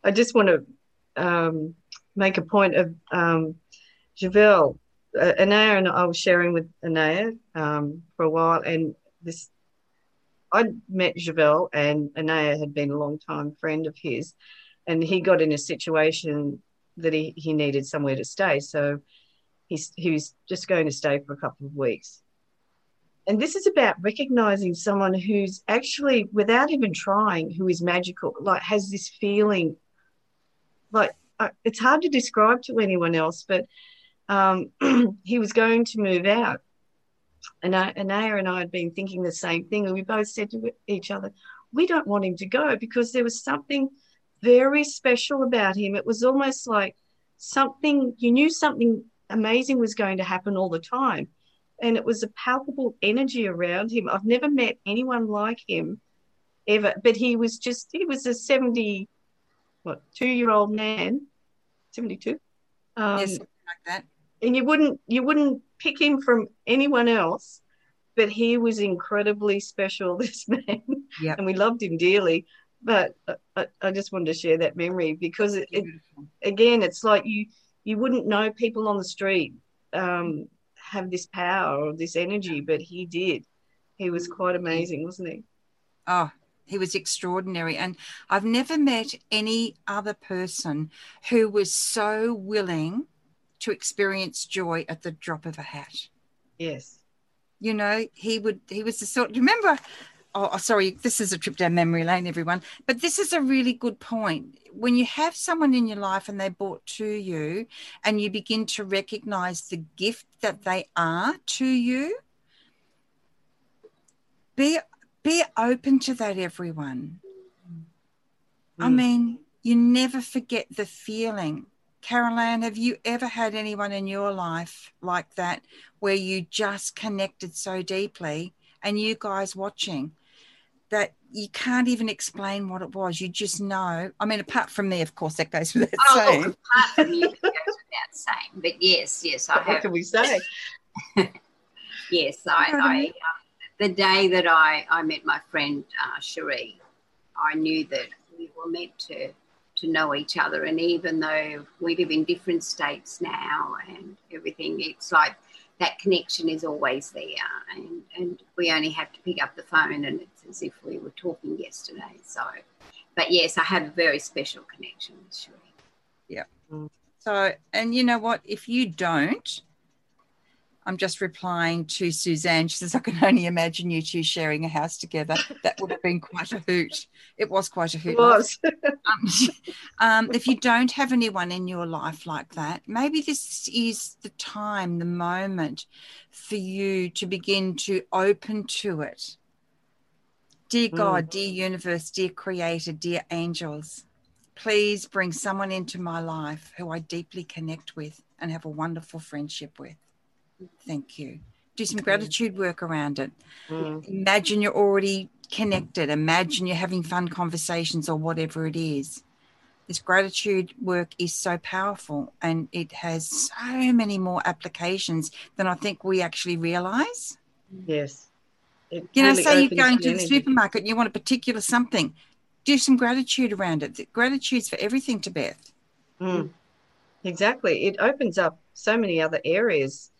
I just want to um, make a point of um, Chavelle. Uh, Anaya and I was sharing with Anaya um, for a while, and this I met Chavelle, and Anaya had been a long-time friend of his, and he got in a situation that he, he needed somewhere to stay. So he's, he was just going to stay for a couple of weeks. And this is about recognising someone who's actually, without even trying, who is magical, like has this feeling, like uh, it's hard to describe to anyone else, but um, he was going to move out. And I, Anaya and I had been thinking the same thing, and we both said to each other, we don't want him to go, because there was something very special about him. It was almost like something, you knew something amazing was going to happen all the time, and it was a palpable energy around him. I've never met anyone like him ever, but he was just, he was a seventy, what, two-year-old man, seventy-two? Um, yes, something like that. And you wouldn't, you wouldn't pick him from anyone else, but he was incredibly special, this man. Yep. And we loved him dearly. But I, I just wanted to share that memory, because, it, it, again, it's like you you wouldn't know people on the street um, have this power or this energy, but he did. He was quite amazing, wasn't he? Oh, he was extraordinary. And I've never met any other person who was so willing to experience joy at the drop of a hat. Yes. You know, he would, he was the sort, remember, oh, sorry, this is a trip down memory lane, everyone, but this is a really good point. When you have someone in your life and they're brought to you and you begin to recognise the gift that they are to you, be, be open to that, everyone. Mm. I mean, you never forget the feeling. Carol Ann, have you ever had anyone in your life like that where you just connected so deeply, and you guys watching, that you can't even explain what it was? You just know. I mean, apart from me, of course, that goes without oh, saying. Look, apart from you, it goes without saying. But yes, yes, I what have. What can we say? Yes, I, I uh, the day that I, I met my friend uh, Cherie, I knew that we were meant to to know each other. And even though we live in different states now and everything, it's like that connection is always there, and, and we only have to pick up the phone and it's as if we were talking yesterday. So, but yes, I have a very special connection with Cherie. Yeah. So, and you know what, if you don't, I'm just replying to Suzanne. She says, I can only imagine you two sharing a house together. That would have been quite a hoot. It was quite a hoot. It was. um, um, if you don't have anyone in your life like that, maybe this is the time, the moment for you to begin to open to it. Dear God, mm. dear universe, dear creator, dear angels, please bring someone into my life who I deeply connect with and have a wonderful friendship with. Thank you. Do some gratitude work around it. Mm. Imagine you're already connected. Imagine you're having fun conversations or whatever it is. This gratitude work is so powerful, and it has so many more applications than I think we actually realise. Yes. It you know, really say you're going to the supermarket and you want a particular something. Do some gratitude around it. Gratitude's for everything, Tebeth. Mm. Exactly. It opens up so many other areas.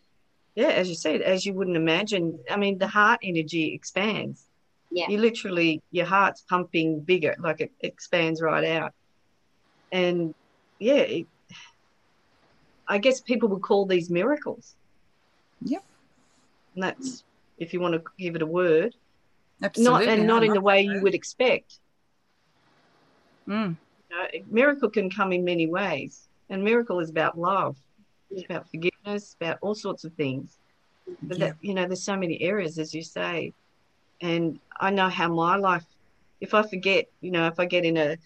Yeah, as you said, as you wouldn't imagine. I mean, the heart energy expands. Yeah. You literally, your heart's pumping bigger, like it expands right out. And, yeah, it, I guess people would call these miracles. Yep. And that's, if you want to give it a word. Absolutely. Not, and not in the way you would expect. Mm. You know, miracle can come in many ways, and miracle is about love. Yeah. It's about forgiveness, about all sorts of things. But, yeah. that, you know, there's so many areas, as you say. And I know how my life, if I forget, you know, if I get in a,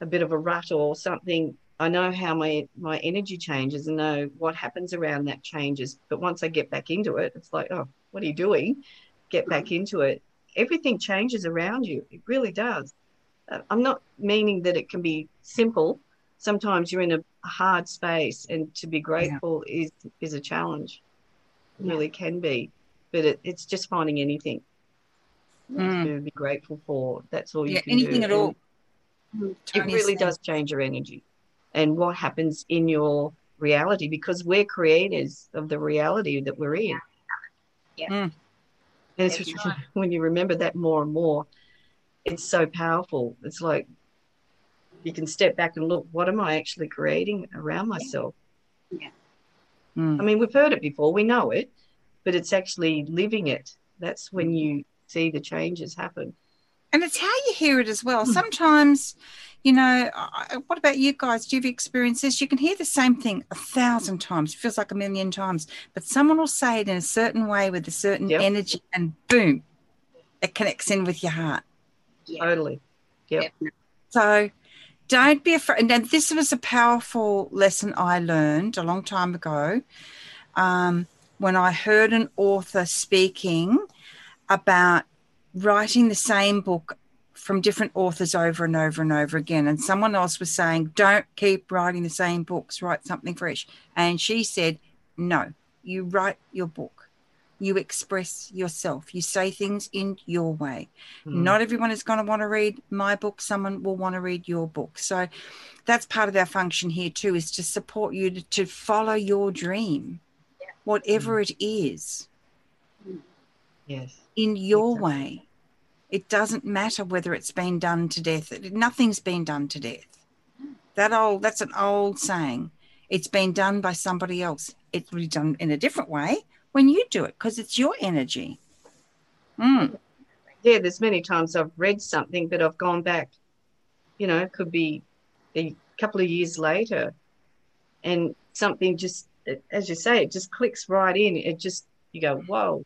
a bit of a rut or something, I know how my, my energy changes and know what happens around that changes. But once I get back into it, it's like, oh, what are you doing? Get back into it. Everything changes around you. It really does. I'm not meaning that it can be simple. Sometimes you're in a hard space, and to be grateful yeah. is, is a challenge. It yeah. really can be. But it, it's just finding anything mm. to be grateful for. That's all you yeah, can do. Yeah, anything at all. And it really does change your energy and what happens in your reality, because we're creators of the reality that we're in. Yeah. Mm. And it's, when you remember that more and more, it's so powerful. It's like you can step back and look, what am I actually creating around myself? Yeah. Mm. I mean, we've heard it before. We know it, but it's actually living it. That's when you see the changes happen. And it's how you hear it as well. Sometimes, you know, I, what about you guys? Do you have experiences? You can hear the same thing a thousand times. It feels like a million times. But someone will say it in a certain way with a certain yep. energy, and boom, it connects in with your heart. Yep. Totally. Yep. yep. So don't be afraid. And this was a powerful lesson I learned a long time ago um, when I heard an author speaking about writing the same book from different authors over and over and over again. And someone else was saying, don't keep writing the same books, write something fresh. And she said, no, you write your book. You express yourself. You say things in your way. Mm. Not everyone is going to want to read my book. Someone will want to read your book. So that's part of our function here too, is to support you to, to follow your dream, yeah. whatever mm. it is. Mm. Yes. In your exactly. way. It doesn't matter whether it's been done to death. Nothing's been done to death. That old that's an old saying. It's been done by somebody else. It will be done in a different way when you do it, because it's your energy. Mm. Yeah, there's many times I've read something, but I've gone back, you know, it could be a couple of years later, and something just, as you say, it just clicks right in. It just, you go, whoa.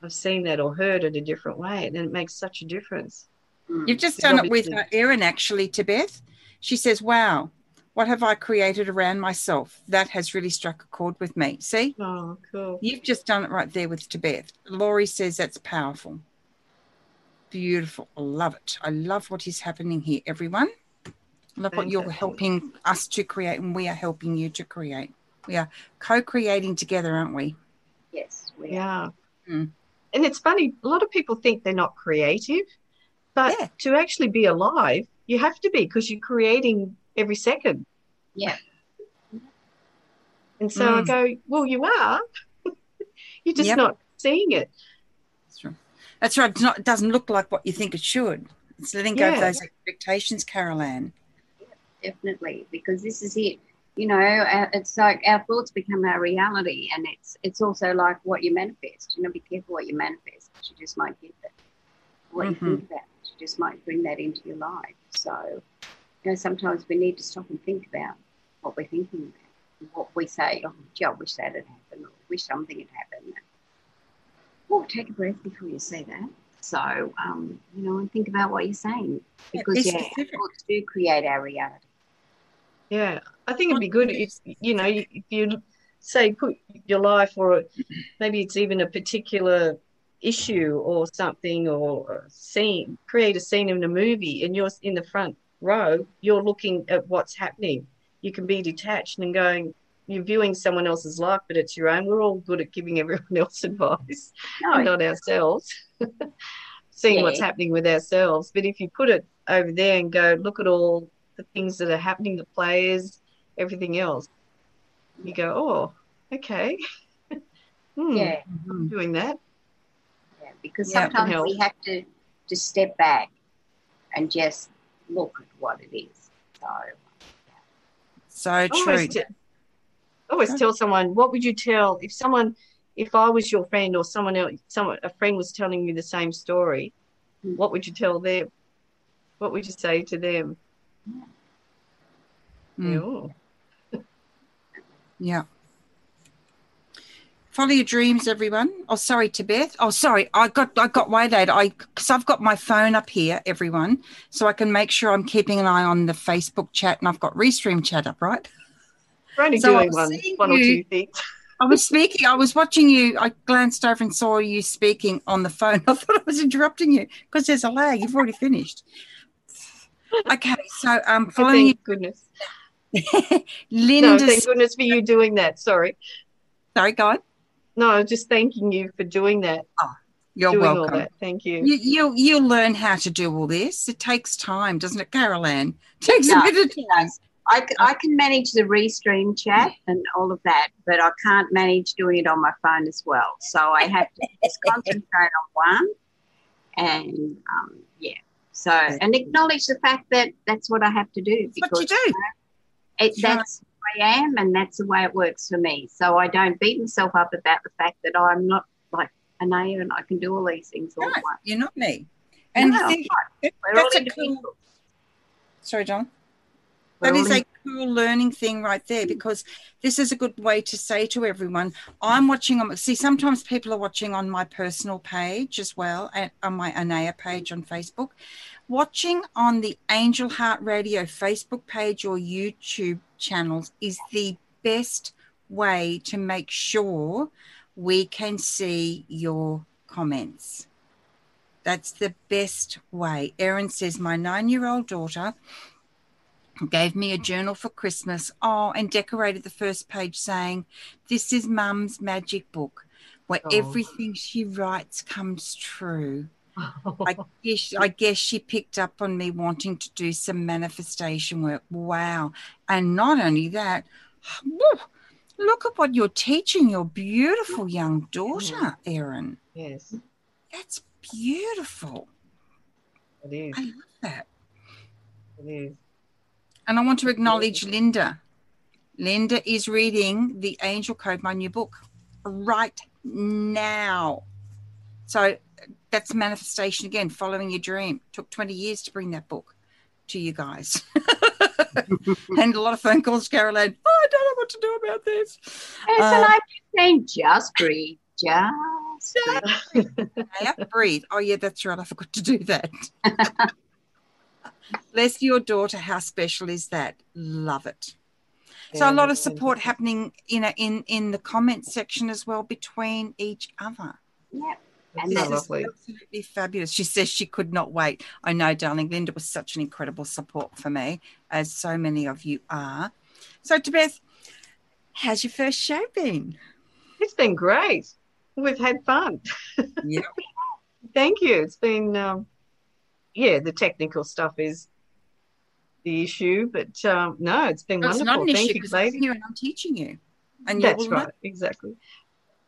I've seen that or heard it a different way, and it makes such a difference. You've just done it with Erin, actually, Tebeth. She says, wow, what have I created around myself? That has really struck a chord with me. See? Oh, cool. You've just done it right there with Tebeth. Laurie says that's powerful. Beautiful. I love it. I love what is happening here, everyone. Look what you're helping us to create, and we are helping you to create. We are co-creating together, aren't we? Yes, we are. Yeah. Mm. And it's funny, a lot of people think they're not creative, but yeah. to actually be alive, you have to be, because you're creating every second. Yeah. And so mm. I go, well, you are. You're just yep. not seeing it. That's right. That's right. It's not, it doesn't look like what you think it should. It's letting go yeah. of those expectations, Carol Ann. Yeah, definitely, because this is it. You know, it's like our thoughts become our reality, and it's it's also like what you manifest. You know, be careful what you manifest. You just might get that. What mm-hmm. you think about, you just might bring that into your life. So, you know, sometimes we need to stop and think about what we're thinking about, what we say. Oh, gee, I wish that had happened, or wish something had happened. Or oh, take a breath before you say that. So, um, you know, and think about what you're saying, because yeah, yeah our thoughts do create our reality. Yeah, I think it'd be good if, you know, if you say put your life, or maybe it's even a particular issue or something, or a scene, create a scene in a movie, and you're in the front row, you're looking at what's happening. You can be detached and going, you're viewing someone else's life, but it's your own. We're all good at giving everyone else advice, no, and not ourselves, seeing yeah. what's happening with ourselves. But if you put it over there and go, look at all the things that are happening, the players, everything else. You go, oh, okay. hmm, yeah. I'm doing that. Yeah, because yeah, sometimes we have to just step back and just look at what it is. So, yeah. so true. I always, t- I always tell someone, what would you tell if someone, if I was your friend, or someone else, someone, a friend was telling you the same story, what would you tell them? What would you say to them? Mm. Yeah. Follow your dreams, everyone. Oh, sorry, Tebeth. Oh, sorry, I got I got waylaid. I because I've got my phone up here, everyone, so I can make sure I'm keeping an eye on the Facebook chat, and I've got Restream chat up, right? We're only so doing one, one or two things. I was speaking. I was watching you. I glanced over and saw you speaking on the phone. I thought I was interrupting you because there's a lag. You've already finished. Okay, so um, following. Oh, thank your... goodness. Linda. No, thank goodness for you doing that. Sorry. Sorry, go on. No, I'm just thanking you for doing that. Oh, you're doing welcome. All that. Thank you. you. You'll you'll learn how to do all this. It takes time, doesn't it, Carol Ann? It takes no, a bit of time. I, I can manage the Restream chat and all of that, but I can't manage doing it on my phone as well. So I have to just concentrate on one and, um, yeah. So and acknowledge the fact that that's what I have to do. Because, what you do. You know, it, that's who I am and that's the way it works for me. So I don't beat myself up about the fact that I'm not like Anaya and I can do all these things all no, at once. You're not me. And no, see, we're that's all a cool... Sorry, John. That is a cool learning thing right there, because this is a good way to say to everyone, I'm watching on, see, sometimes people are watching on my personal page as well, and on my Anaya page on Facebook, watching on the Angel Heart Radio Facebook page or YouTube channels is the best way to make sure we can see your comments. That's the best way. Erin says, my nine-year-old daughter gave me a journal for Christmas, oh, and decorated the first page saying, this is Mum's magic book where oh. everything she writes comes true. Oh. I, guess, I guess she picked up on me wanting to do some manifestation work. Wow. And not only that, woo, look at what you're teaching your beautiful young daughter, Erin. Yes. That's beautiful. It is. I love that. It is. And I want to acknowledge Linda. Linda is reading The Angel Code, my new book, right now. So that's manifestation again, following your dream. Took twenty years to bring that book to you guys. And a lot of phone calls, Caroline. Oh, I don't know what to do about this. And um, I keep saying, just breathe, just breathe. Breathe. breathe. Oh, yeah, that's right. I forgot to do that. Bless your daughter. How special is that? Love it. Yeah, so a lot of support happening, you know, in in the comment section as well between each other. Yeah, and this is absolutely fabulous. She says she could not wait. I know, darling. Linda was such an incredible support for me, as so many of you are. So, Tebeth, how's your first show been? It's been great. We've had fun. Yeah. Thank you. It's been. Um... Yeah, the technical stuff is the issue, but um, no, it's been no, wonderful. It's not an issue because I'm here and I'm teaching you. And that's you right, know. Exactly.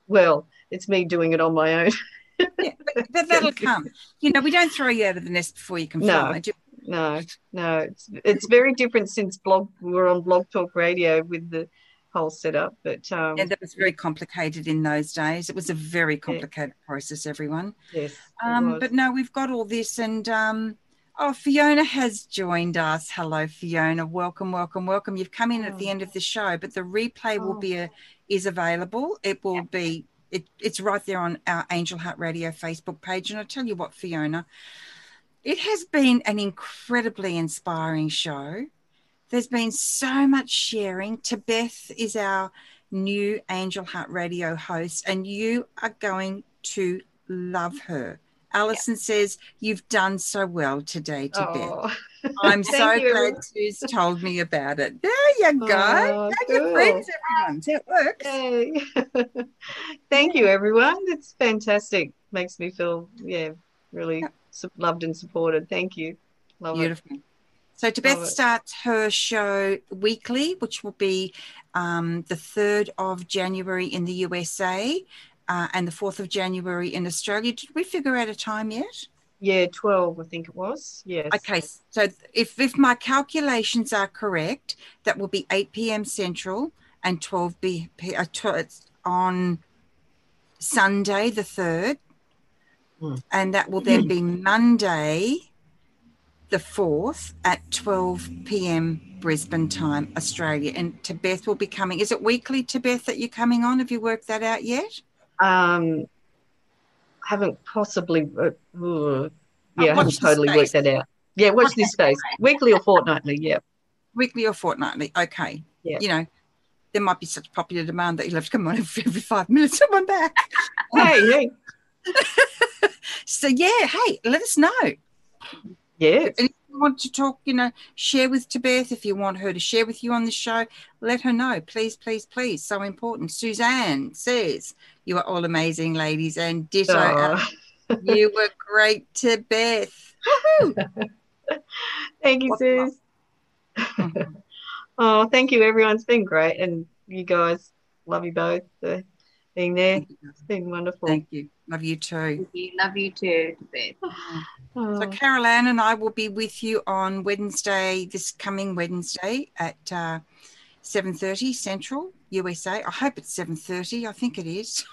Well, it's me doing it on my own. Yeah, but, but that'll come. You know, we don't throw you out of the nest before you can fly. No, no, no. It's it's very different since blog. We're on Blog Talk Radio with the whole setup, but um, yeah, that was very complicated in those days. It was a very complicated yeah. process, everyone. Yes, um, but no, we've got all this, and um, oh, Fiona has joined us. Hello, Fiona. Welcome, welcome, welcome. You've come in oh. at the end of the show, but the replay oh. will be a, is available. It will yeah. be. It, it's right there on our Angel Heart Radio Facebook page, and I'll tell you what, Fiona, it has been an incredibly inspiring show. There's been so much sharing. Tebeth is our new Angel Heart Radio host, and you are going to love her. Alison yep. says, you've done so well today, Tebeth. Oh. I'm so you. glad Sue's told me about it. There you go. Oh, cool. Your friends, everyone. It works. Hey. Thank you, everyone. It's fantastic. Makes me feel, yeah, really yep. loved and supported. Thank you. Love Beautiful. It. So Tebeth starts her show weekly, which will be um, the third of January in the U S A uh, and the fourth of January in Australia. Did we figure out a time yet? Yeah, twelve, I think it was, yes. Okay, so if, if my calculations are correct, that will be eight p.m. Central and twelve p.m. on Sunday the third, mm. and that will then be Monday the fourth at twelve p.m. Brisbane time, Australia. And Tebeth will be coming. Is it weekly, Tebeth, that you're coming on? Have you worked that out yet? Um, haven't possibly. Uh, uh, yeah, oh, haven't totally space. worked that out. Yeah, watch this space. Weekly or fortnightly, yeah. Weekly or fortnightly, okay. Yeah. You know, there might be such popular demand that you'll have to come on every five minutes and one back. Hey, yeah. So, yeah, hey, let us know. Yes. And if you want to talk, you know, share with Tebeth, if you want her to share with you on the show, let her know. Please, please, please. So important. Suzanne says, you are all amazing, ladies, and ditto. Oh. You were great, Tebeth. Thank you, sis. Mm-hmm. Oh, thank you, everyone. It's been great. And you guys, love you both for being there. It's been wonderful. Thank you. Love you too. Thank you. Love you too, Tebeth. Oh. So Carol Ann and I will be with you on Wednesday, this coming Wednesday at uh, seven thirty Central, U S A. I hope it's seven thirty. I think it is.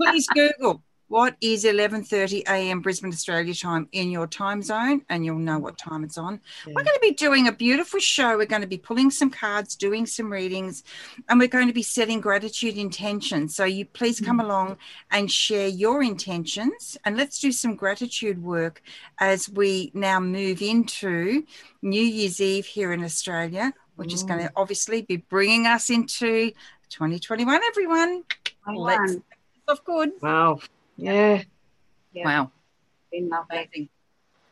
Please Google. What is eleven thirty a m Brisbane, Australia time in your time zone, and you'll know what time it's on. Yeah. We're going to be doing a beautiful show. We're going to be pulling some cards, doing some readings, and we're going to be setting gratitude intentions. So you please come mm-hmm. along and share your intentions, and let's do some gratitude work as we now move into New Year's Eve here in Australia, which mm. is going to obviously be bringing us into twenty twenty-one, everyone. twenty-one. Let's make this off good. Wow. Yeah. yeah. Wow. It's been lovely. Amazing.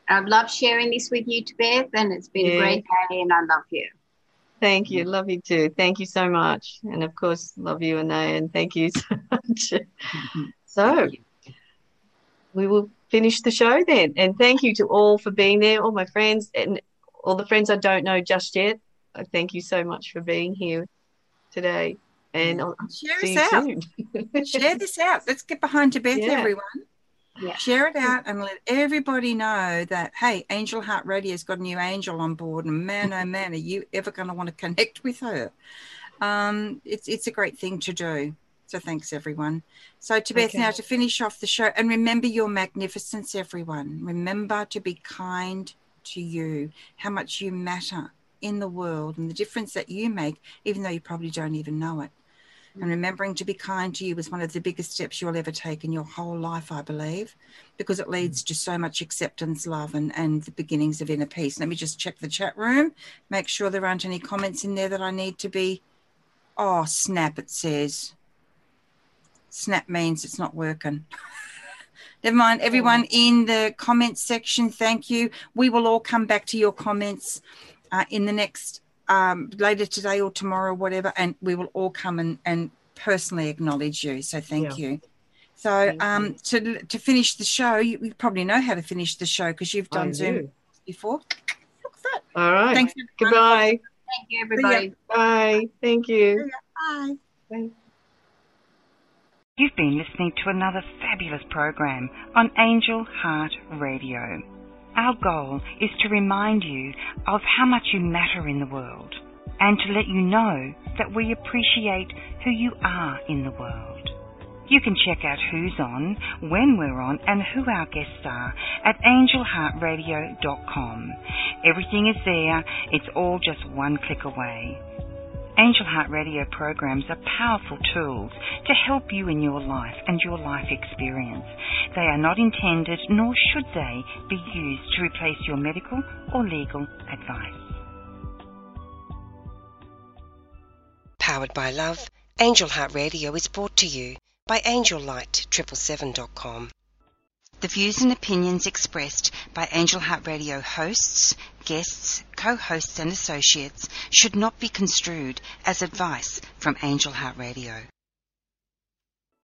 I've loved sharing this with you, Tebeth, and it's been yeah. a great day, and I love you. Thank you. Love you too. Thank you so much. And, of course, love you, Anaya, and thank you so much. Mm-hmm. So thank you. We will finish the show then. And thank you to all for being there, all my friends and all the friends I don't know just yet. I thank you so much for being here today. And I'll share this out. Share this out. Let's get behind Tebeth, yeah. everyone. Yeah. Share it out and let everybody know that, hey, Angel Heart Radio's got a new angel on board, and man, oh, man, are you ever going to want to connect with her? Um, it's it's a great thing to do. So thanks, everyone. So Tebeth, okay. now to finish off the show, and remember your magnificence, everyone. Remember to be kind to you, how much you matter in the world and the difference that you make, even though you probably don't even know it. And remembering to be kind to you is one of the biggest steps you'll ever take in your whole life, I believe, because it leads to so much acceptance, love, and, and the beginnings of inner peace. Let me just check the chat room, make sure there aren't any comments in there that I need to be. Oh, snap, it says. Snap means it's not working. Never mind, everyone in the comments section, thank you. We will all come back to your comments uh, in the next Um, later today or tomorrow, whatever, and we will all come and, and personally acknowledge you. So thank yeah. you. So thank um, you. to to finish the show, you, you probably know how to finish the show because you've done I Zoom do. before. Look at that. All right. Thanks. Goodbye. Thank you, everybody. Bye. Thank you. Bye. Bye. You've been listening to another fabulous program on Angel Heart Radio. Our goal is to remind you of how much you matter in the world and to let you know that we appreciate who you are in the world. You can check out who's on, when we're on, and who our guests are at angel heart radio dot com. Everything is there. It's all just one click away. Angel Heart Radio programs are powerful tools to help you in your life and your life experience. They are not intended, nor should they, be used to replace your medical or legal advice. Powered by love, Angel Heart Radio is brought to you by angel light seven seven seven dot com. The views and opinions expressed by Angel Heart Radio hosts, guests, co-hosts and associates should not be construed as advice from Angel Heart Radio.